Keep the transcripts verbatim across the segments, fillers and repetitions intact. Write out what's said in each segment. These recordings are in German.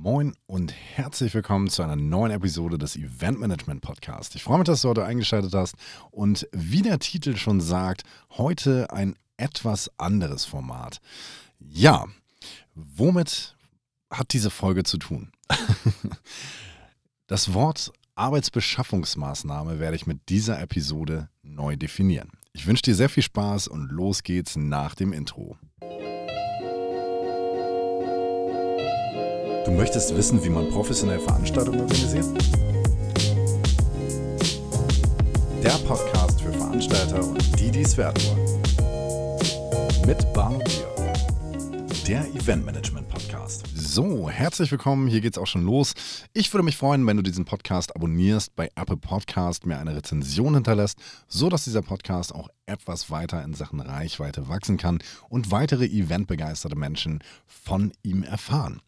Moin und herzlich willkommen zu einer neuen Episode des Event Management Podcasts. Ich freue mich, dass du heute eingeschaltet hast und wie der Titel schon sagt, heute ein etwas anderes Format. Ja, womit hat diese Folge zu tun? Das Wort Arbeitsbeschaffungsmaßnahme werde ich mit dieser Episode neu definieren. Ich wünsche dir sehr viel Spaß und los geht's nach dem Intro. Du möchtest wissen, wie man professionell Veranstaltungen organisiert? Der Podcast für Veranstalter und die, die es werden wollen. Mit Banu Dior, der Eventmanagement-Podcast. So, herzlich willkommen, hier geht's auch schon los. Ich würde mich freuen, wenn du diesen Podcast abonnierst, bei Apple Podcast mir eine Rezension hinterlässt, sodass dieser Podcast auch etwas weiter in Sachen Reichweite wachsen kann und weitere eventbegeisterte Menschen von ihm erfahren.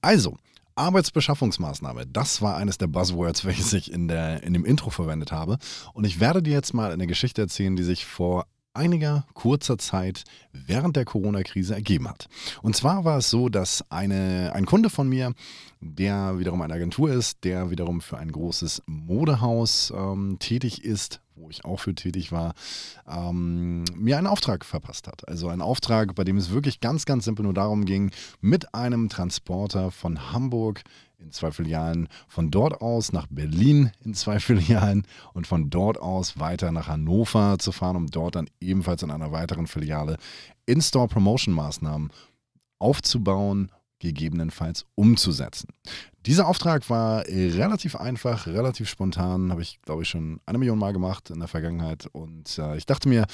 Also, Arbeitsbeschaffungsmaßnahme, das war eines der Buzzwords, welches ich in, der, in dem Intro verwendet habe. Und ich werde dir jetzt mal eine Geschichte erzählen, die sich vor einiger kurzer Zeit während der Corona-Krise ergeben hat. Und zwar war es so, dass eine, ein Kunde von mir, der wiederum eine Agentur ist, der wiederum für ein großes Modehaus ähm, tätig ist, wo ich auch für tätig war, ähm, mir einen Auftrag verpasst hat. Also einen Auftrag, bei dem es wirklich ganz, ganz simpel nur darum ging, mit einem Transporter von Hamburg in zwei Filialen, von dort aus nach Berlin in zwei Filialen und von dort aus weiter nach Hannover zu fahren, um dort dann ebenfalls in einer weiteren Filiale In-Store-Promotion-Maßnahmen aufzubauen, gegebenenfalls umzusetzen. Dieser Auftrag war relativ einfach, relativ spontan, habe ich glaube ich schon eine Million Mal gemacht in der Vergangenheit und äh, ich dachte mir,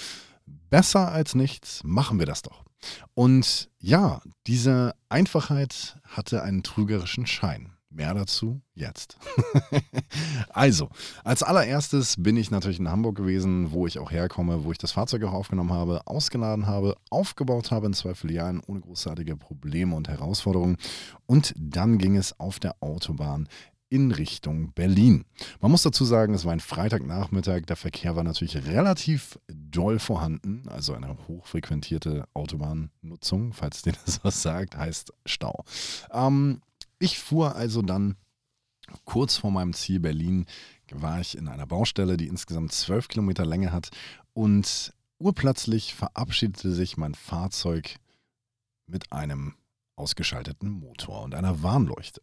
besser als nichts, machen wir das doch. Und ja, diese Einfachheit hatte einen trügerischen Schein. Mehr dazu jetzt. Also, als allererstes bin ich natürlich in Hamburg gewesen, wo ich auch herkomme, wo ich das Fahrzeug auch aufgenommen habe, ausgeladen habe, aufgebaut habe in zwei Filialen ohne großartige Probleme und Herausforderungen. Und dann ging es auf der Autobahn in Richtung Berlin. Man muss dazu sagen, es war ein Freitagnachmittag, der Verkehr war natürlich relativ doll vorhanden, also eine hochfrequentierte Autobahnnutzung, falls dir das was sagt, heißt Stau. Ähm, Ich fuhr also dann kurz vor meinem Ziel Berlin, war ich in einer Baustelle, die insgesamt zwölf Kilometer Länge hat und urplötzlich verabschiedete sich mein Fahrzeug mit einem ausgeschalteten Motor und einer Warnleuchte.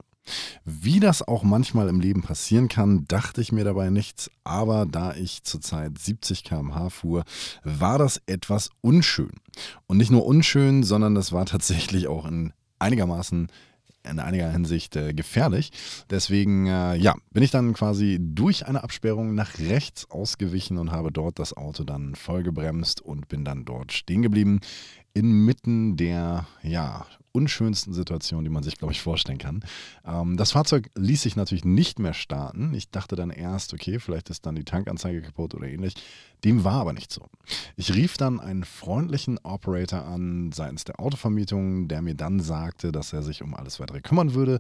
Wie das auch manchmal im Leben passieren kann, dachte ich mir dabei nichts, aber da ich zurzeit siebzig Kilometer pro Stunde fuhr, war das etwas unschön. Und nicht nur unschön, sondern das war tatsächlich auch in einigermaßen in einiger Hinsicht äh, gefährlich. Deswegen äh, ja, bin ich dann quasi durch eine Absperrung nach rechts ausgewichen und habe dort das Auto dann vollgebremst und bin dann dort stehen geblieben. Inmitten der ja, unschönsten Situation, die man sich, glaube ich, vorstellen kann. Ähm, das Fahrzeug ließ sich natürlich nicht mehr starten. Ich dachte dann erst, okay, vielleicht ist dann die Tankanzeige kaputt oder ähnlich. Dem war aber nicht so. Ich rief dann einen freundlichen Operator an seitens der Autovermietung, der mir dann sagte, dass er sich um alles weitere kümmern würde.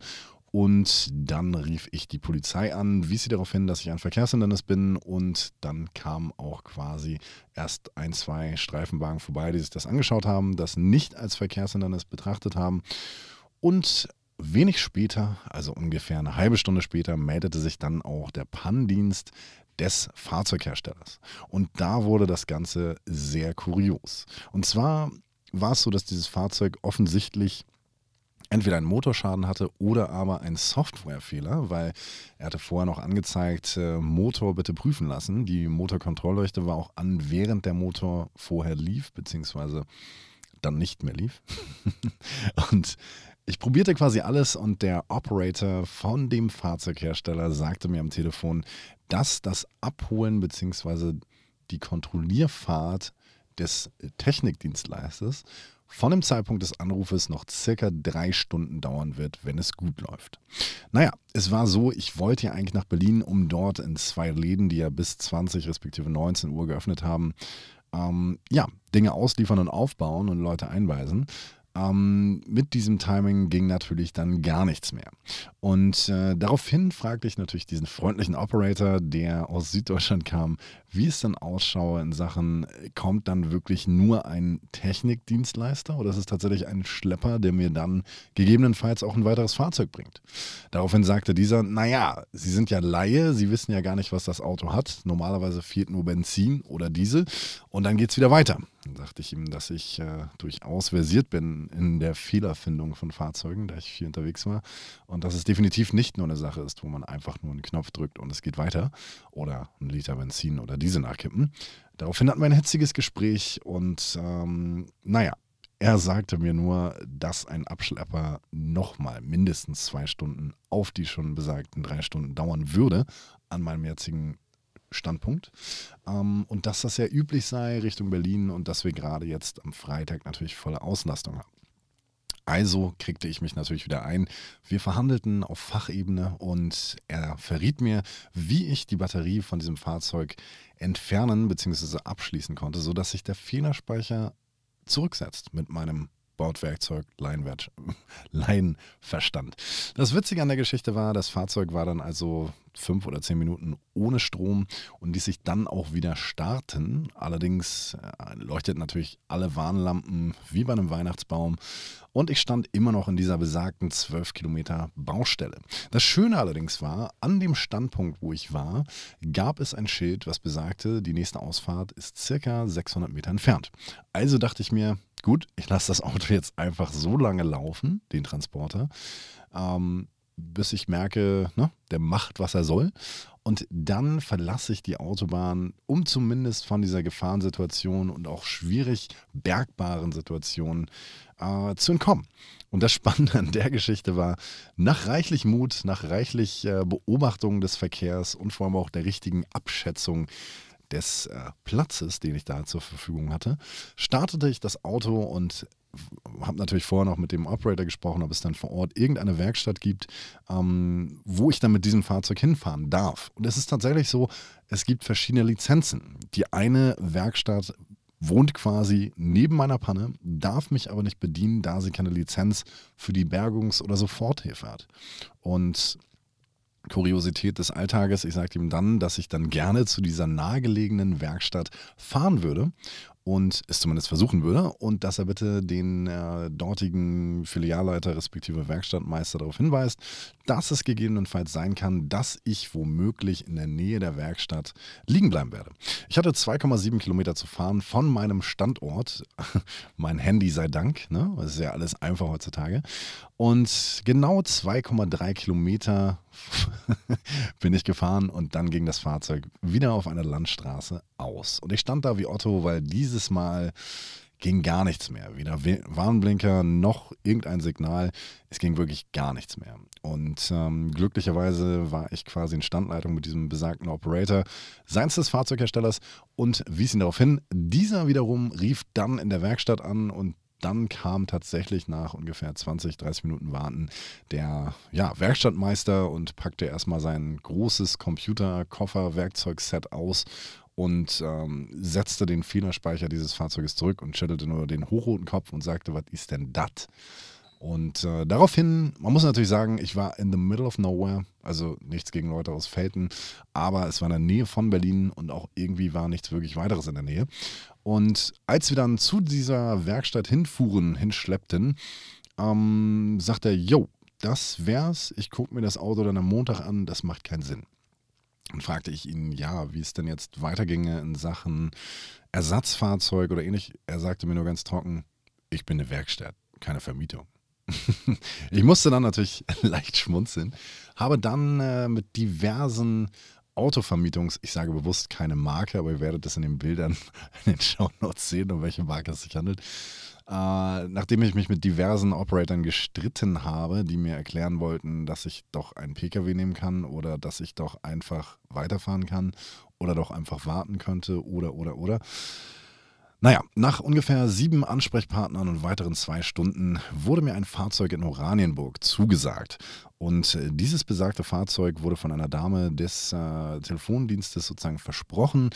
Und dann rief ich die Polizei an, wies sie darauf hin, dass ich ein Verkehrshindernis bin und dann kamen auch quasi erst ein, zwei Streifenwagen vorbei, die sich das angeschaut haben, das nicht als Verkehrshindernis betrachtet haben und wenig später, also ungefähr eine halbe Stunde später, meldete sich dann auch der Pannendienst des Fahrzeugherstellers und da wurde das Ganze sehr kurios. Und zwar war es so, dass dieses Fahrzeug offensichtlich entweder einen Motorschaden hatte oder aber einen Softwarefehler, weil er hatte vorher noch angezeigt, äh, Motor bitte prüfen lassen. Die Motorkontrollleuchte war auch an, während der Motor vorher lief, beziehungsweise dann nicht mehr lief. Und ich probierte quasi alles und der Operator von dem Fahrzeughersteller sagte mir am Telefon, dass das Abholen beziehungsweise die Kontrollierfahrt des Technikdienstleisters von dem Zeitpunkt des Anrufes noch circa drei Stunden dauern wird, wenn es gut läuft. Naja, es war so, ich wollte ja eigentlich nach Berlin, um dort in zwei Läden, die ja bis zwanzig respektive neunzehn Uhr geöffnet haben, ähm, ja, Dinge ausliefern und aufbauen und Leute einweisen. Ähm, mit diesem Timing ging natürlich dann gar nichts mehr. Und äh, daraufhin fragte ich natürlich diesen freundlichen Operator, der aus Süddeutschland kam, wie es dann ausschaue in Sachen, kommt dann wirklich nur ein Technikdienstleister oder ist es tatsächlich ein Schlepper, der mir dann gegebenenfalls auch ein weiteres Fahrzeug bringt? Daraufhin sagte dieser, naja, Sie sind ja Laie, Sie wissen ja gar nicht, was das Auto hat. Normalerweise fehlt nur Benzin oder Diesel und dann geht es wieder weiter. Dann sagte ich ihm, dass ich äh, durchaus versiert bin in der Fehlerfindung von Fahrzeugen, da ich viel unterwegs war und dass es definitiv nicht nur eine Sache ist, wo man einfach nur einen Knopf drückt und es geht weiter oder einen Liter Benzin oder Diesel nachkippen. Daraufhin hatten wir ein hitziges Gespräch und ähm, naja, er sagte mir nur, dass ein Abschlepper nochmal mindestens zwei Stunden auf die schon besagten drei Stunden dauern würde an meinem jetzigen Standpunkt ähm, und dass das ja üblich sei Richtung Berlin und dass wir gerade jetzt am Freitag natürlich volle Auslastung haben. Also kriegte ich mich natürlich wieder ein. Wir verhandelten auf Fachebene und er verriet mir, wie ich die Batterie von diesem Fahrzeug entfernen bzw. abschließen konnte, sodass sich der Fehlerspeicher zurücksetzt mit meinem Bordwerkzeug, Laienverstand. Das Witzige an der Geschichte war, das Fahrzeug war dann also fünf oder zehn Minuten ohne Strom und ließ sich dann auch wieder starten. Allerdings leuchteten natürlich alle Warnlampen wie bei einem Weihnachtsbaum und ich stand immer noch in dieser besagten zwölf Kilometer Baustelle. Das Schöne allerdings war, an dem Standpunkt, wo ich war, gab es ein Schild, was besagte, die nächste Ausfahrt ist circa sechshundert Meter entfernt. Also dachte ich mir, gut, ich lasse das Auto jetzt einfach so lange laufen, den Transporter, ähm, bis ich merke, ne, der macht, was er soll. Und dann verlasse ich die Autobahn, um zumindest von dieser Gefahrensituation und auch schwierig bergbaren Situationen äh, zu entkommen. Und das Spannende an der Geschichte war, nach reichlich Mut, nach reichlich äh, Beobachtung des Verkehrs und vor allem auch der richtigen Abschätzung des äh, Platzes, den ich da zur Verfügung hatte, startete ich das Auto und habe natürlich vorher noch mit dem Operator gesprochen, ob es dann vor Ort irgendeine Werkstatt gibt, ähm, wo ich dann mit diesem Fahrzeug hinfahren darf. Und es ist tatsächlich so, es gibt verschiedene Lizenzen. Die eine Werkstatt wohnt quasi neben meiner Panne, darf mich aber nicht bedienen, da sie keine Lizenz für die Bergungs- oder Soforthilfe hat. Und Kuriosität des Alltages, ich sagte ihm dann, dass ich dann gerne zu dieser nahegelegenen Werkstatt fahren würde und es zumindest versuchen würde und dass er bitte den äh, dortigen Filialleiter respektive Werkstattmeister darauf hinweist, dass es gegebenenfalls sein kann, dass ich womöglich in der Nähe der Werkstatt liegen bleiben werde. Ich hatte zwei Komma sieben Kilometer zu fahren von meinem Standort, mein Handy sei Dank, ne? Das ist ja alles einfach heutzutage, und genau zwei Komma drei Kilometer bin ich gefahren und dann ging das Fahrzeug wieder auf einer Landstraße aus. Und ich stand da wie Otto, weil dieses Mal ging gar nichts mehr. Weder Warnblinker noch irgendein Signal. Es ging wirklich gar nichts mehr. Und ähm, glücklicherweise war ich quasi in Standleitung mit diesem besagten Operator seines des Fahrzeugherstellers und wies ihn darauf hin. Dieser wiederum rief dann in der Werkstatt an und dann kam tatsächlich nach ungefähr zwanzig, dreißig Minuten Warten der ja, Werkstattmeister und packte erstmal sein großes Computer-Koffer-Werkzeugset aus und ähm, setzte den Fehlerspeicher dieses Fahrzeuges zurück und schüttelte nur den hochroten Kopf und sagte, was ist denn das? Und äh, daraufhin, man muss natürlich sagen, ich war in the middle of nowhere, also nichts gegen Leute aus Velten, aber es war in der Nähe von Berlin und auch irgendwie war nichts wirklich weiteres in der Nähe. Und als wir dann zu dieser Werkstatt hinfuhren, hinschleppten, ähm, sagt er, yo, das wär's, ich gucke mir das Auto dann am Montag an, das macht keinen Sinn. Und fragte ich ihn, ja, wie es denn jetzt weiterginge in Sachen Ersatzfahrzeug oder ähnlich. Er sagte mir nur ganz trocken, ich bin eine Werkstatt, keine Vermietung. Ich musste dann natürlich leicht schmunzeln, habe dann äh, mit diversen Autovermietungs, ich sage bewusst keine Marke, aber ihr werdet das in den Bildern in den Shownotes sehen, um welche Marke es sich handelt. Äh, nachdem ich mich mit diversen Operatoren gestritten habe, die mir erklären wollten, dass ich doch einen P K W nehmen kann oder dass ich doch einfach weiterfahren kann oder doch einfach warten könnte oder, oder, oder. Naja, nach ungefähr sieben Ansprechpartnern und weiteren zwei Stunden wurde mir ein Fahrzeug in Oranienburg zugesagt. Und dieses besagte Fahrzeug wurde von einer Dame des äh, Telefondienstes sozusagen versprochen.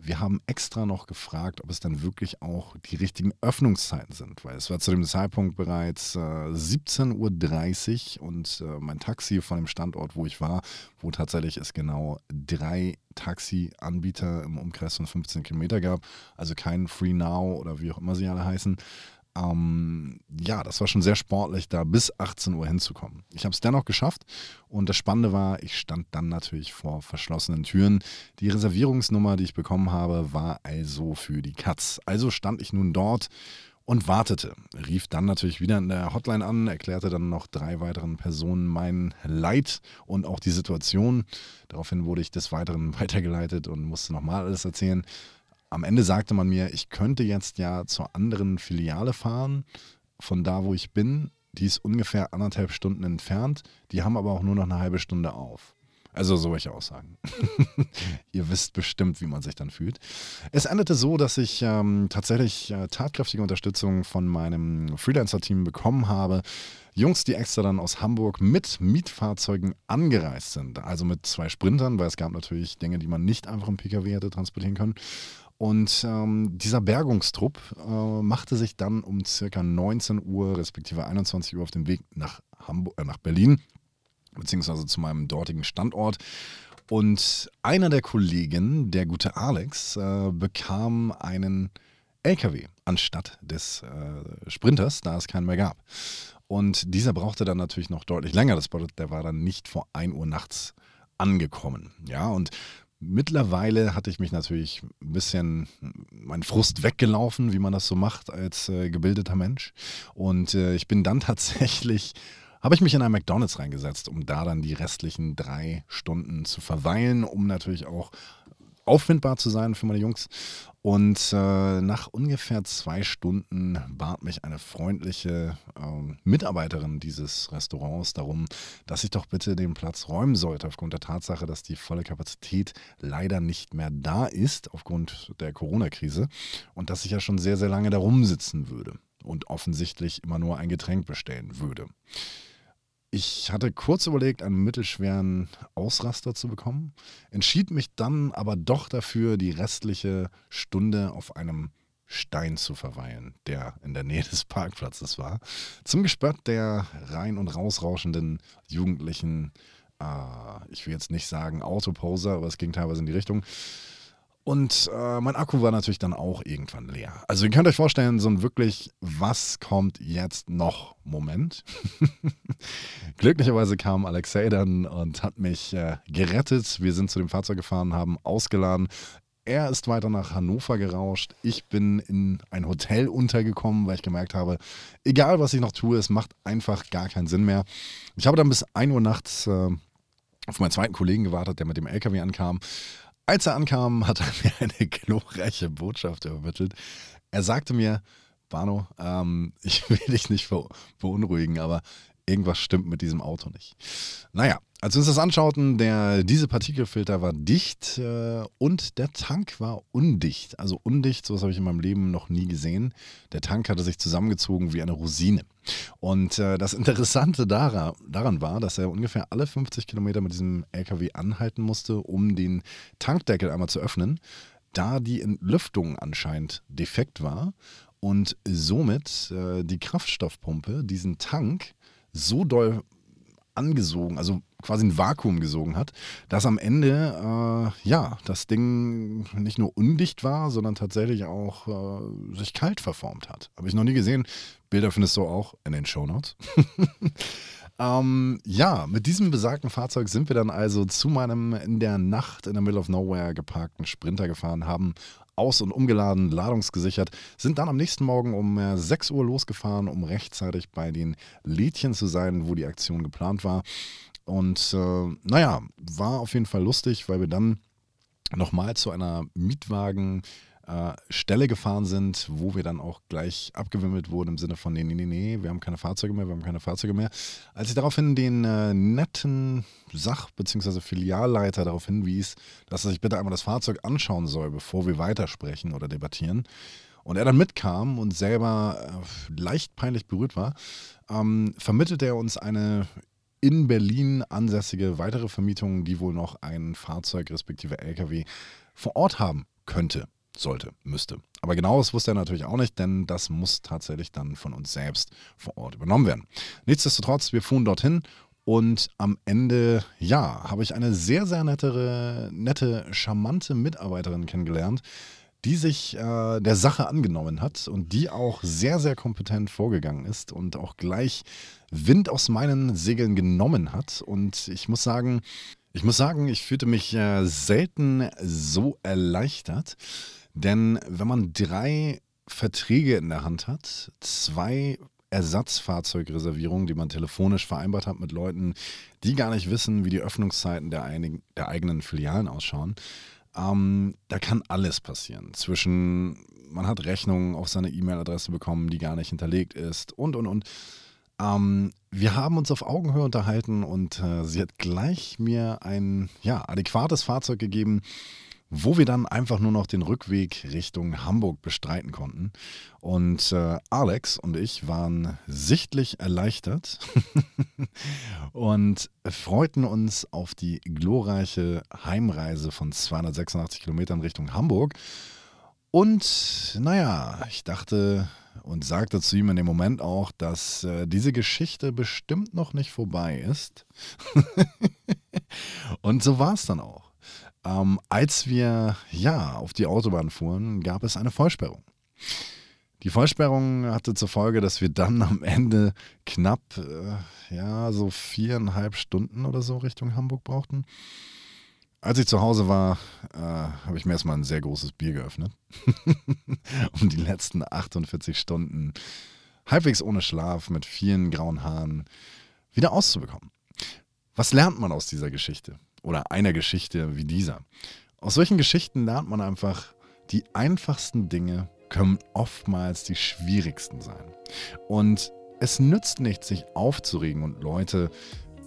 Wir haben extra noch gefragt, ob es dann wirklich auch die richtigen Öffnungszeiten sind, weil es war zu dem Zeitpunkt bereits äh, siebzehn Uhr dreißig und äh, mein Taxi von dem Standort, wo ich war, wo tatsächlich es genau drei Taxi-Anbieter im Umkreis von fünfzehn Kilometer gab, also kein Free Now oder wie auch immer sie alle heißen. Ähm, ja, das war schon sehr sportlich, da bis achtzehn Uhr hinzukommen. Ich habe es dennoch geschafft und das Spannende war, ich stand dann natürlich vor verschlossenen Türen. Die Reservierungsnummer, die ich bekommen habe, war also für die Katz. Also stand ich nun dort und wartete, rief dann natürlich wieder in der Hotline an, erklärte dann noch drei weiteren Personen mein Leid und auch die Situation. Daraufhin wurde ich des Weiteren weitergeleitet und musste nochmal alles erzählen. Am Ende sagte man mir, ich könnte jetzt ja zur anderen Filiale fahren, von da, wo ich bin. Die ist ungefähr anderthalb Stunden entfernt. Die haben aber auch nur noch eine halbe Stunde auf. Also solche Aussagen. Ihr wisst bestimmt, wie man sich dann fühlt. Es endete so, dass ich ähm, tatsächlich äh, tatkräftige Unterstützung von meinem Freelancer-Team bekommen habe. Jungs, die extra dann aus Hamburg mit Mietfahrzeugen angereist sind. Also mit zwei Sprintern, weil es gab natürlich Dinge, die man nicht einfach im P K W hätte transportieren können. Und ähm, dieser Bergungstrupp äh, machte sich dann um ca. neunzehn Uhr respektive einundzwanzig Uhr auf den Weg nach, Hamburg, äh, nach Berlin, beziehungsweise zu meinem dortigen Standort. Und einer der Kollegen, der gute Alex, äh, bekam einen L K W anstatt des äh, Sprinters, da es keinen mehr gab. Und dieser brauchte dann natürlich noch deutlich länger. Das bedeutet, der war dann nicht vor ein Uhr nachts angekommen. Ja, und mittlerweile hatte ich mich natürlich ein bisschen, mein Frust weggelaufen, wie man das so macht als äh, gebildeter Mensch. Und äh, ich bin dann tatsächlich, habe ich mich in ein McDonald's reingesetzt, um da dann die restlichen drei Stunden zu verweilen, um natürlich auch auffindbar zu sein für meine Jungs. Und äh, nach ungefähr zwei Stunden bat mich eine freundliche äh, Mitarbeiterin dieses Restaurants darum, dass ich doch bitte den Platz räumen sollte, aufgrund der Tatsache, dass die volle Kapazität leider nicht mehr da ist, aufgrund der Corona-Krise, und dass ich ja schon sehr, sehr lange da rumsitzen würde und offensichtlich immer nur ein Getränk bestellen würde. Ich hatte kurz überlegt, einen mittelschweren Ausraster zu bekommen, entschied mich dann aber doch dafür, die restliche Stunde auf einem Stein zu verweilen, der in der Nähe des Parkplatzes war, zum Gespött der rein- und rausrauschenden jugendlichen, äh, ich will jetzt nicht sagen Autoposer, aber es ging teilweise in die Richtung. Und äh, mein Akku war natürlich dann auch irgendwann leer. Also ihr könnt euch vorstellen, so ein wirklich, was kommt jetzt noch Moment. Glücklicherweise kam Alexei dann und hat mich äh, gerettet. Wir sind zu dem Fahrzeug gefahren, haben ausgeladen. Er ist weiter nach Hannover gerauscht. Ich bin in ein Hotel untergekommen, weil ich gemerkt habe, egal was ich noch tue, es macht einfach gar keinen Sinn mehr. Ich habe dann bis ein Uhr nachts äh, auf meinen zweiten Kollegen gewartet, der mit dem L K W ankam. Als er ankam, hat er mir eine glorreiche Botschaft übermittelt. Er sagte mir, Banu, ähm, ich will dich nicht beunruhigen, aber irgendwas stimmt mit diesem Auto nicht. Naja, als wir uns das anschauten, der Dieselpartikelfilter war dicht äh, und der Tank war undicht. Also undicht, sowas habe ich in meinem Leben noch nie gesehen. Der Tank hatte sich zusammengezogen wie eine Rosine. Und äh, das Interessante daran, daran war, dass er ungefähr alle fünfzig Kilometer mit diesem L K W anhalten musste, um den Tankdeckel einmal zu öffnen, da die Entlüftung anscheinend defekt war und somit äh, die Kraftstoffpumpe diesen Tank so doll angesogen, also quasi ein Vakuum gesogen hat, dass am Ende äh, ja, das Ding nicht nur undicht war, sondern tatsächlich auch äh, sich kalt verformt hat. Habe ich noch nie gesehen. Bilder findest du auch in den Shownotes. ähm, ja, mit diesem besagten Fahrzeug sind wir dann also zu meinem in der Nacht in der Middle of Nowhere geparkten Sprinter gefahren, haben aus- und umgeladen, ladungsgesichert, sind dann am nächsten Morgen um sechs Uhr losgefahren, um rechtzeitig bei den Lädchen zu sein, wo die Aktion geplant war. Und äh, naja, war auf jeden Fall lustig, weil wir dann nochmal zu einer Mietwagen- Stelle gefahren sind, wo wir dann auch gleich abgewimmelt wurden im Sinne von nee, nee, nee, nee, wir haben keine Fahrzeuge mehr, wir haben keine Fahrzeuge mehr. Als ich daraufhin den äh, netten Sach- bzw. Filialleiter darauf hinwies, dass er sich bitte einmal das Fahrzeug anschauen soll, bevor wir weitersprechen oder debattieren, und er dann mitkam und selber äh, leicht peinlich berührt war, ähm, vermittelte er uns eine in Berlin ansässige weitere Vermietung, die wohl noch ein Fahrzeug respektive L K W vor Ort haben könnte, sollte, müsste. Aber genau das wusste er natürlich auch nicht, denn das muss tatsächlich dann von uns selbst vor Ort übernommen werden. Nichtsdestotrotz, wir fuhren dorthin. Und am Ende, ja, habe ich eine sehr, sehr nettere, nette, charmante Mitarbeiterin kennengelernt, die sich äh, der Sache angenommen hat und die auch sehr, sehr kompetent vorgegangen ist und auch gleich Wind aus meinen Segeln genommen hat. Und ich muss sagen, ich muss sagen, ich fühlte mich äh, selten so erleichtert, denn wenn man drei Verträge in der Hand hat, zwei Ersatzfahrzeugreservierungen, die man telefonisch vereinbart hat mit Leuten, die gar nicht wissen, wie die Öffnungszeiten der, einigen, der eigenen Filialen ausschauen. Ähm, da kann alles passieren. Zwischen, man hat Rechnungen auf seine E-Mail-Adresse bekommen, die gar nicht hinterlegt ist und, und, und. Ähm, wir haben uns auf Augenhöhe unterhalten und äh, sie hat gleich mir ein ja, adäquates Fahrzeug gegeben, wo wir dann einfach nur noch den Rückweg Richtung Hamburg bestreiten konnten. Und äh, Alex und ich waren sichtlich erleichtert und freuten uns auf die glorreiche Heimreise von zweihundertsechsundachtzig Kilometern Richtung Hamburg. Und naja, ich dachte und sagte zu ihm in dem Moment auch, dass äh, diese Geschichte bestimmt noch nicht vorbei ist. Und so war es dann auch. Ähm, als wir ja, auf die Autobahn fuhren, gab es eine Vollsperrung. Die Vollsperrung hatte zur Folge, dass wir dann am Ende knapp äh, ja, so viereinhalb Stunden oder so Richtung Hamburg brauchten. Als ich zu Hause war, äh, habe ich mir erstmal ein sehr großes Bier geöffnet, um die letzten achtundvierzig Stunden halbwegs ohne Schlaf mit vielen grauen Haaren wieder auszubekommen. Was lernt man aus dieser Geschichte? Oder einer Geschichte wie dieser. Aus solchen Geschichten lernt man einfach, die einfachsten Dinge können oftmals die schwierigsten sein. Und es nützt nichts, sich aufzuregen und Leute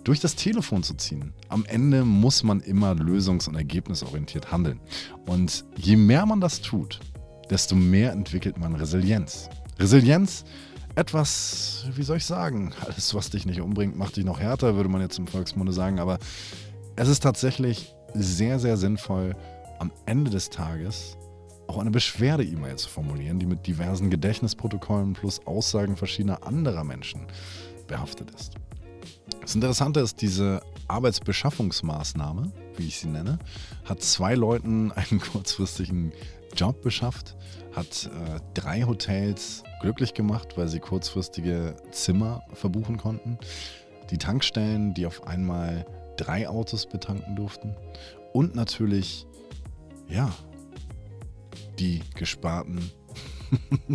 durch das Telefon zu ziehen. Am Ende muss man immer lösungs- und ergebnisorientiert handeln. Und je mehr man das tut, desto mehr entwickelt man Resilienz. Resilienz, etwas, wie soll ich sagen, alles, was dich nicht umbringt, macht dich noch härter, würde man jetzt im Volksmunde sagen, aber es ist tatsächlich sehr, sehr sinnvoll, am Ende des Tages auch eine Beschwerde-E-Mail zu formulieren, die mit diversen Gedächtnisprotokollen plus Aussagen verschiedener anderer Menschen behaftet ist. Das Interessante ist, diese Arbeitsbeschaffungsmaßnahme, wie ich sie nenne, hat zwei Leuten einen kurzfristigen Job beschafft, hat äh, drei Hotels glücklich gemacht, weil sie kurzfristige Zimmer verbuchen konnten. Die Tankstellen, die auf einmal drei Autos betanken durften und natürlich, ja, die gesparten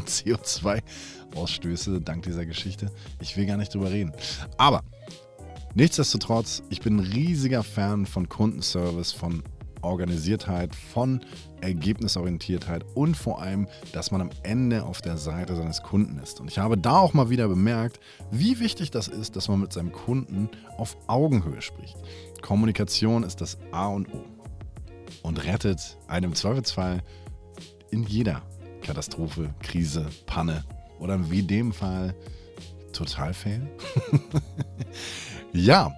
C O zwei Ausstöße dank dieser Geschichte. Ich will gar nicht drüber reden. Aber nichtsdestotrotz, ich bin ein riesiger Fan von Kundenservice, von Organisiertheit, von Ergebnisorientiertheit und vor allem, dass man am Ende auf der Seite seines Kunden ist. Und ich habe da auch mal wieder bemerkt, wie wichtig das ist, dass man mit seinem Kunden auf Augenhöhe spricht. Kommunikation ist das A und O und rettet einem Zweifelsfall in jeder Katastrophe, Krise, Panne oder wie dem Fall Totalfail. Ja,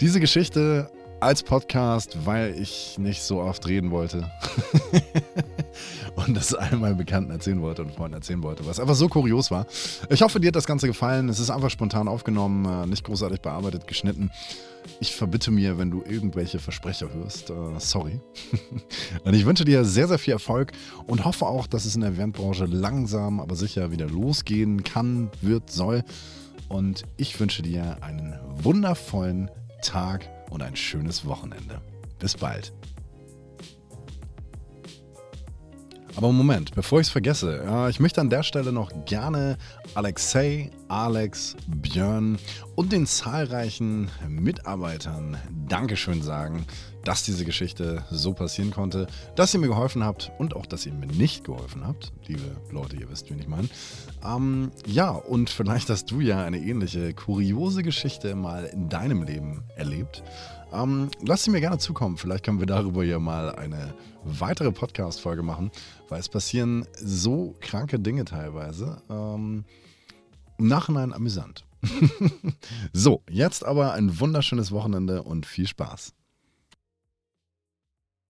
diese Geschichte als Podcast, weil ich nicht so oft reden wollte und das einmal Bekannten erzählen wollte und Freunden erzählen wollte, was einfach so kurios war. Ich hoffe, dir hat das Ganze gefallen. Es ist einfach spontan aufgenommen, nicht großartig bearbeitet, geschnitten. Ich verbitte mir, wenn du irgendwelche Versprecher hörst, äh, sorry. Und ich wünsche dir sehr, sehr viel Erfolg und hoffe auch, dass es in der Eventbranche langsam, aber sicher wieder losgehen kann, wird, soll. Und ich wünsche dir einen wundervollen Tag und ein schönes Wochenende. Bis bald. Aber Moment, bevor ich es vergesse, äh, ich möchte an der Stelle noch gerne Alexei, Alex, Björn und den zahlreichen Mitarbeitern Dankeschön sagen, dass diese Geschichte so passieren konnte, dass ihr mir geholfen habt und auch, dass ihr mir nicht geholfen habt. Liebe Leute, ihr wisst, wen ich meine. Ähm, ja, und vielleicht hast du ja eine ähnliche kuriose Geschichte mal in deinem Leben erlebt. Ähm, lass sie mir gerne zukommen. Vielleicht können wir darüber ja mal eine weitere Podcast-Folge machen, weil es passieren so kranke Dinge teilweise. Ähm, im Nachhinein amüsant. So, jetzt aber ein wunderschönes Wochenende und viel Spaß.